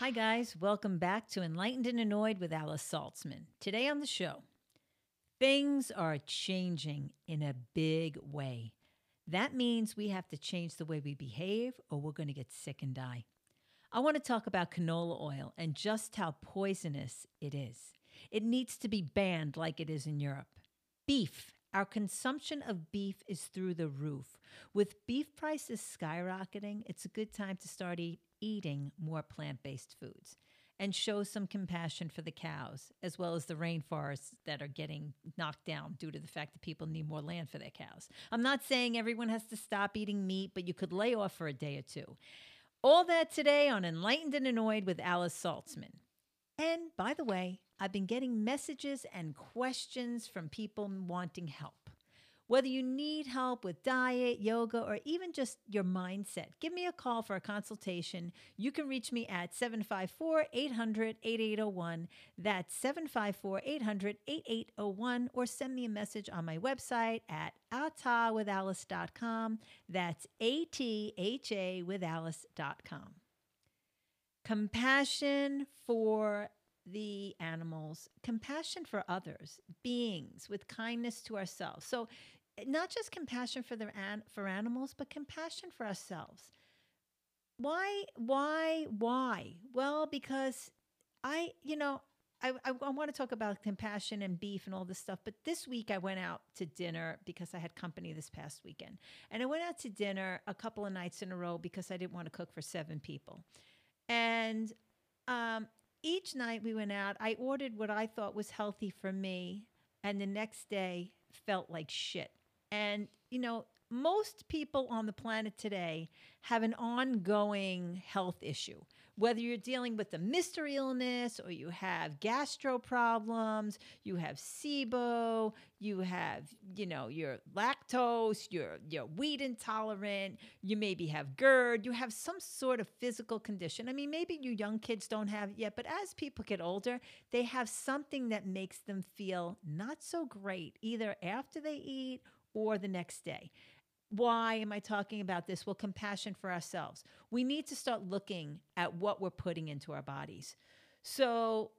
Hi guys, welcome back to Enlightened and Annoyed with Alice Saltzman. Today on the show, things are changing in a big way. That means we have to change the way we behave or we're going to get sick and die. I want to talk about canola oil and just how poisonous it is. It needs to be banned like it is in Europe. Beef. Our consumption of beef is through the roof. With beef prices skyrocketing, it's a good time to start eating more plant-based foods and show some compassion for the cows, as well as the rainforests that are getting knocked down due to the fact that people need more land for their cows. I'm not saying everyone has to stop eating meat, but you could lay off for a day or two. All that today on Enlightened and Annoyed with Alice Saltzman. And by the way, I've been getting messages and questions from people wanting help. Whether you need help with diet, yoga, or even just your mindset, give me a call for a consultation. You can reach me at 754-800-8801. That's 754-800-8801. Or send me a message on my website at athawithalice.com. That's A-T-H-A with Alice.com. Compassion for the animals, compassion for others, beings with kindness to ourselves. So not just compassion for animals, but compassion for ourselves. Why? Well, because I want to talk about compassion and beef and all this stuff, but this week I went out to dinner because I had company this past weekend. And I went out to dinner a couple of nights in a row because I didn't want to cook for 7 people. And each night we went out, I ordered what I thought was healthy for me, and the next day felt like shit. And, you know, most people on the planet today have an ongoing health issue. Whether you're dealing with a mystery illness or you have gastro problems, you have SIBO, you have, you know, you're lactose, you're wheat intolerant, you maybe have GERD, you have some sort of physical condition. I mean, maybe you young kids don't have it yet, but as people get older, they have something that makes them feel not so great, either after they eat or the next day. Why am I talking about this? Well, compassion for ourselves. We need to start looking at what we're putting into our bodies. So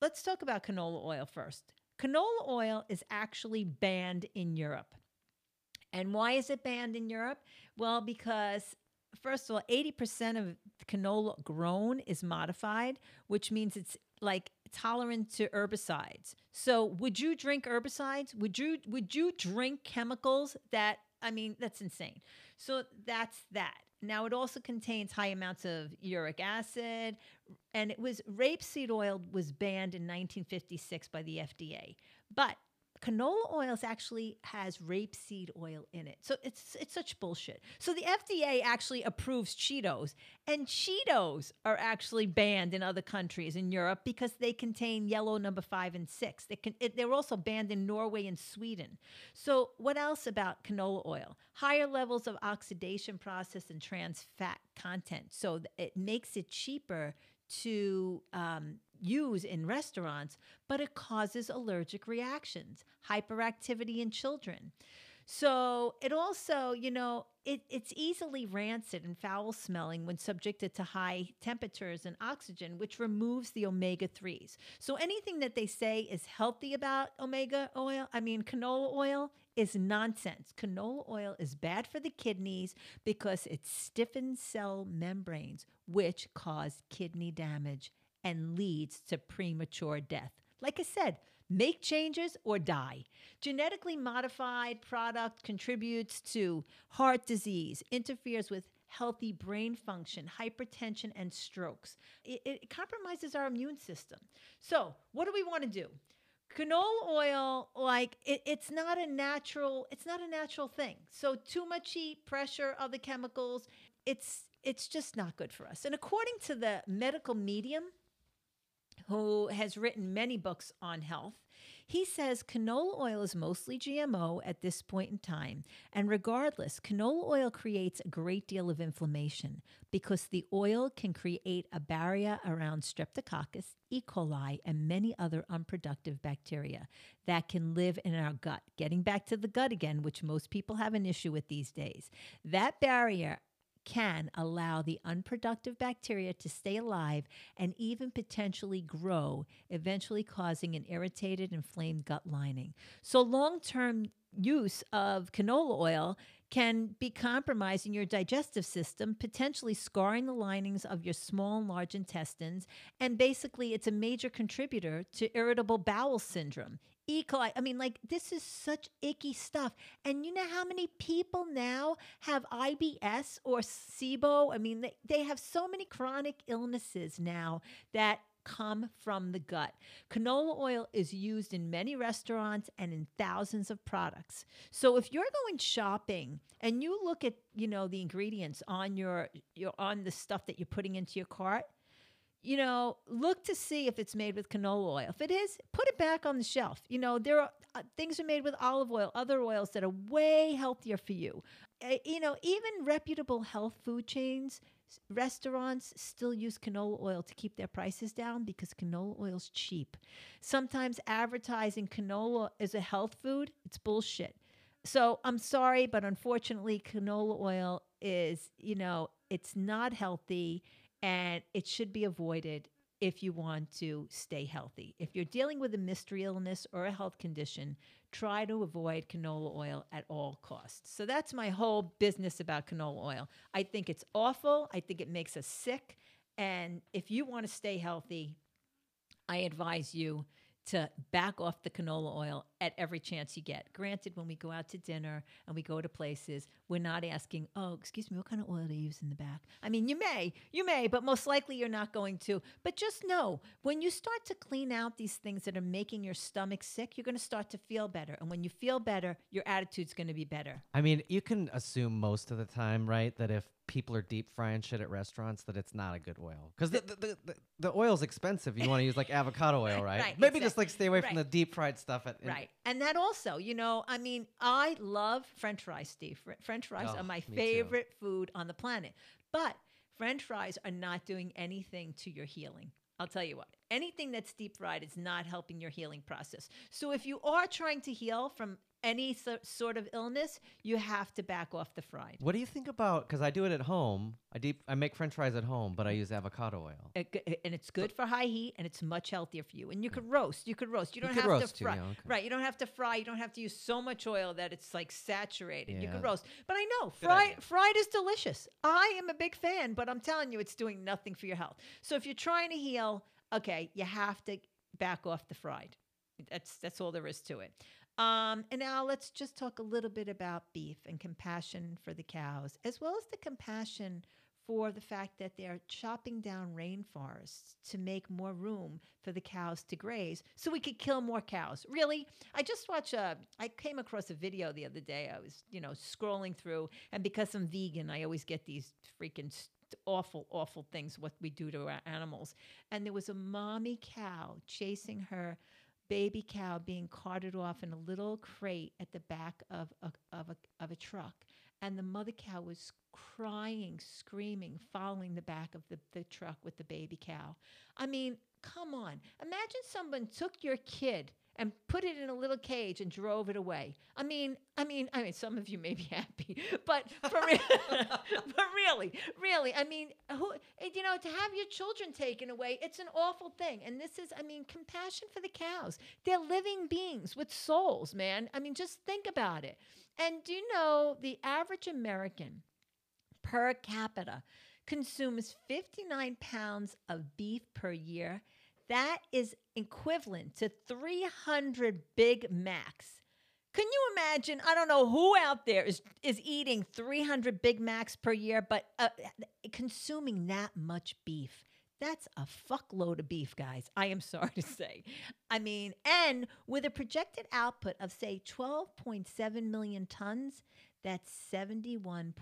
let's talk about canola oil first. Canola oil is actually banned in Europe. And why is it banned in Europe? Well, because first of all, 80% of canola grown is modified, which means it's like tolerant to herbicides. So would you drink herbicides? Would you drink chemicals that, I mean, that's insane. So that's that. Now, it also contains high amounts of uric acid, and rapeseed oil was banned in 1956 by the FDA. But canola oil actually has rapeseed oil in it. So it's such bullshit. So the FDA actually approves Cheetos, and Cheetos are actually banned in other countries in Europe because they contain yellow No. 5 and 6. They're also banned in Norway and Sweden. So what else about canola oil? Higher levels of oxidation process and trans fat content. So it makes it cheaper to use in restaurants, but it causes allergic reactions, hyperactivity in children. So it also, you know, it's easily rancid and foul smelling when subjected to high temperatures and oxygen, which removes the omega-3s. So anything that they say is healthy about canola oil is nonsense. Canola oil is bad for the kidneys because it stiffens cell membranes, which cause kidney damage and leads to premature death. Like I said, make changes or die. Genetically modified product contributes to heart disease, interferes with healthy brain function, hypertension, and strokes. It compromises our immune system. So what do we want to do? Canola oil, like it's not a natural thing. So too much heat, pressure, other chemicals, it's just not good for us. And according to the medical medium, who has written many books on health, he says canola oil is mostly GMO at this point in time. And regardless, canola oil creates a great deal of inflammation because the oil can create a barrier around Streptococcus, E. coli, and many other unproductive bacteria that can live in our gut. Getting back to the gut again, which most people have an issue with these days. That barrier can allow the unproductive bacteria to stay alive and even potentially grow, eventually causing an irritated, inflamed gut lining. So long-term use of canola oil can be compromising your digestive system, potentially scarring the linings of your small and large intestines, and basically it's a major contributor to irritable bowel syndrome. E. coli, I mean, like, this is such icky stuff. And you know how many people now have IBS or SIBO? I mean, they have so many chronic illnesses now that come from the gut. Canola oil is used in many restaurants and in thousands of products. So if you're going shopping and you look at, you know, the ingredients on your on the stuff that you're putting into your cart, you know, look to see if it's made with canola oil. If it is, put it back on the shelf. You know, there are things are made with olive oil, other oils that are way healthier for you. You know, even reputable health food chains, restaurants still use canola oil to keep their prices down because canola oil's cheap. Sometimes advertising canola as a health food, it's bullshit. So I'm sorry, but unfortunately, canola oil is, you know, it's not healthy and it should be avoided if you want to stay healthy. If you're dealing with a mystery illness or a health condition, try to avoid canola oil at all costs. So that's my whole business about canola oil. I think it's awful. I think it makes us sick. And if you want to stay healthy, I advise you to back off the canola oil at every chance you get. Granted, when we go out to dinner and we go to places, we're not asking, oh, excuse me, what kind of oil do you use in the back? I mean, you may, but most likely you're not going to. But just know, when you start to clean out these things that are making your stomach sick, you're going to start to feel better. And when you feel better, your attitude's going to be better. I mean, you can assume most of the time, right, that if people are deep frying shit at restaurants that it's not a good oil. Because the oil's expensive. You want to use like avocado oil, right? Right, maybe exactly. Just like stay away from the deep fried stuff. Right. And that also, you know, I mean, I love French fries, Steve. French fries are my favorite food on the planet. But French fries are not doing anything to your healing. I'll tell you what, anything that's deep fried is not helping your healing process. So if you are trying to heal from any sort of illness, you have to back off the fried. What do you think about, because I do it at home, I make French fries at home, but I use avocado oil. And it's good for high heat, and it's much healthier for you. And you could roast. You don't have to fry. Too, yeah, okay. Right, you don't have to fry. You don't have to use so much oil that it's like saturated. Yeah. You could roast. But I know, fried is delicious. I am a big fan, but I'm telling you, it's doing nothing for your health. So if you're trying to heal, okay, you have to back off the fried. That's all there is to it. And now let's just talk a little bit about beef and compassion for the cows, as well as the compassion for the fact that they're chopping down rainforests to make more room for the cows to graze so we could kill more cows. Really, I came across a video the other day. I was, you know, scrolling through, and because I'm vegan, I always get these freaking awful, awful things, what we do to our animals. And there was a mommy cow chasing her baby cow being carted off in a little crate at the back of a truck. And the mother cow was crying, screaming, following the back of the truck with the baby cow. I mean, come on. Imagine someone took your kid and put it in a little cage and drove it away. I mean, some of you may be happy, but really, I mean, you know, to have your children taken away, it's an awful thing. And this is, I mean, compassion for the cows. They're living beings with souls, man. I mean, just think about it. And do you know the average American per capita consumes 59 pounds of beef per year? That is equivalent to 300 Big Macs. Can you imagine? I don't know who out there is eating 300 Big Macs per year, but consuming that much beef. That's a fuckload of beef, guys. I am sorry to say. I mean, and with a projected output of, say, 12.7 million tons, that's $71.4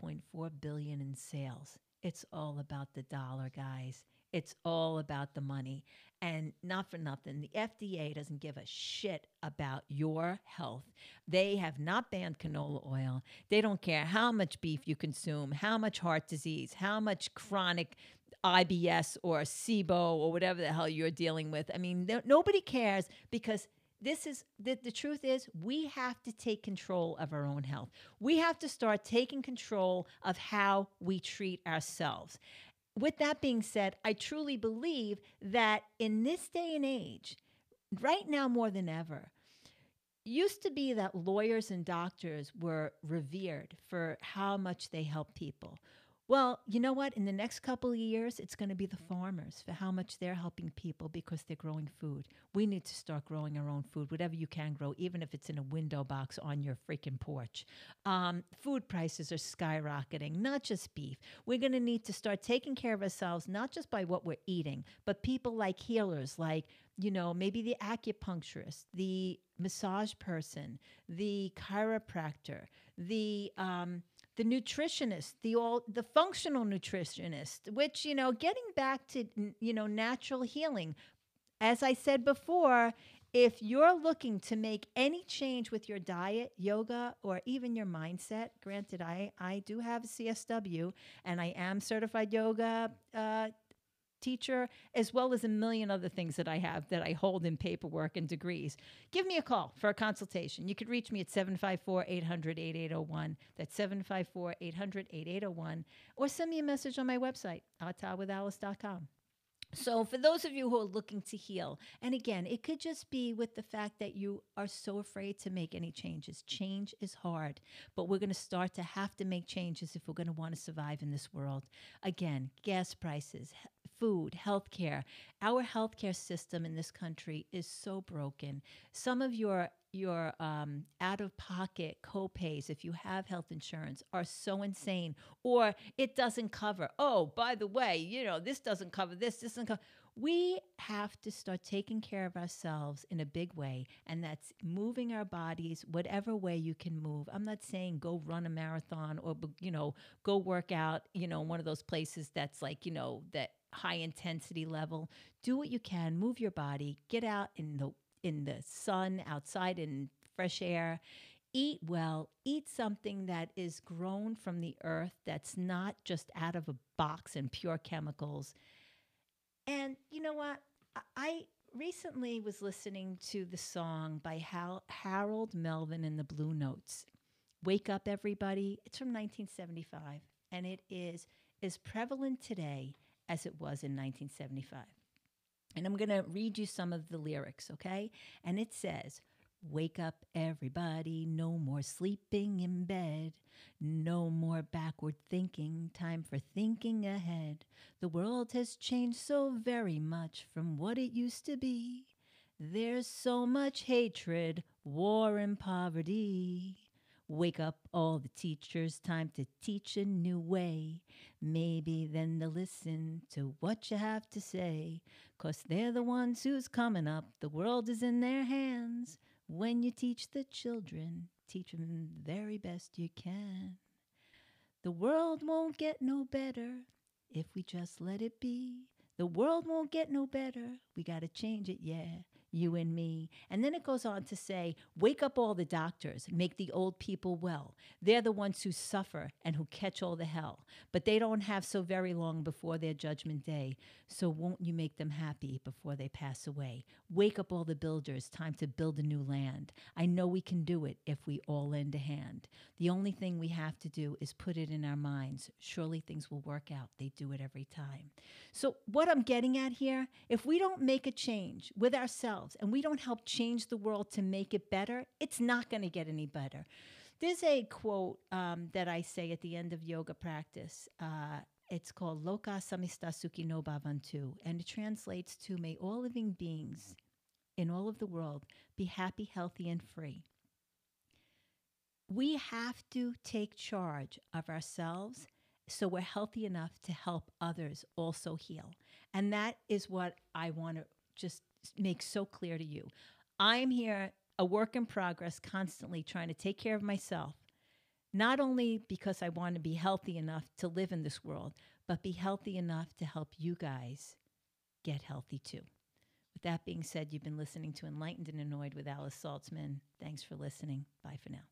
billion in sales. It's all about the dollar, guys. It's all about the money. And not for nothing, the FDA doesn't give a shit about your health. They have not banned canola oil. They don't care how much beef you consume, how much heart disease, how much chronic IBS or SIBO or whatever the hell you're dealing with. I mean, nobody cares because This is the truth is we have to take control of our own health. We have to start taking control of how we treat ourselves. With that being said, I truly believe that in this day and age, right now more than ever, used to be that lawyers and doctors were revered for how much they help people. Well, you know what? In the next couple of years, it's going to be the farmers for how much they're helping people because they're growing food. We need to start growing our own food, whatever you can grow, even if it's in a window box on your freaking porch. Food prices are skyrocketing, not just beef. We're going to need to start taking care of ourselves, not just by what we're eating, but people like healers, like, you know, maybe the acupuncturist, the massage person, the chiropractor, the nutritionist, the functional nutritionist, which, you know, getting back to, you know, natural healing. As I said before, if you're looking to make any change with your diet, yoga, or even your mindset, granted, I do have a CSW and I am certified yoga teacher, as well as a million other things that I have that I hold in paperwork and degrees. Give me a call for a consultation. You could reach me at 754-800-8801. That's 754-800-8801. Or send me a message on my website, athawithalice.com. So for those of you who are looking to heal, and again, it could just be with the fact that you are so afraid to make any changes. Change is hard, but we're going to start to have to make changes if we're going to want to survive in this world. Again, gas prices, food, healthcare. Our healthcare system in this country is so broken. Some of your out-of-pocket co-pays, if you have health insurance, are so insane, or it doesn't cover. Oh, by the way, you know, this doesn't cover this, this doesn't cover. We have to start taking care of ourselves in a big way, and that's moving our bodies whatever way you can move. I'm not saying go run a marathon or, you know, go work out, you know, one of those places that's like, you know, that high intensity level. Do what you can, move your body, get out in the sun, outside in fresh air, eat well, eat something that is grown from the earth, that's not just out of a box and pure chemicals. And you know what? I recently was listening to the song by Harold Melvin and the Blue Notes, Wake Up Everybody. It's from 1975, and it is as prevalent today as it was in 1975. And I'm going to read you some of the lyrics, okay? And it says, wake up everybody, no more sleeping in bed, no more backward thinking, time for thinking ahead. The world has changed so very much from what it used to be. There's so much hatred, war and poverty. Wake up all the teachers, time to teach a new way. Maybe then they'll listen to what you have to say. 'Cause they're the ones who's coming up. The world is in their hands. When you teach the children, teach them the very best you can. The world won't get no better if we just let it be. The world won't get no better. We gotta change it, yeah. You and me. And then it goes on to say, wake up all the doctors, make the old people well. They're the ones who suffer and who catch all the hell, but they don't have so very long before their judgment day. So won't you make them happy before they pass away? Wake up all the builders, time to build a new land. I know we can do it if we all lend a hand. The only thing we have to do is put it in our minds. Surely things will work out. They do it every time. So what I'm getting at here, if we don't make a change with ourselves, and we don't help change the world to make it better, it's not going to get any better. There's a quote that I say at the end of yoga practice. It's called Loka Samasta Sukhino Bhavantu, and it translates to may all living beings in all of the world be happy, healthy, and free. We have to take charge of ourselves so we're healthy enough to help others also heal. And that is what I want to just make so clear to you. I'm here, a work in progress, constantly trying to take care of myself, not only because I want to be healthy enough to live in this world, but be healthy enough to help you guys get healthy too. With that being said, you've been listening to Enlightened and Annoyed with Alice Saltzman. Thanks for listening. Bye for now.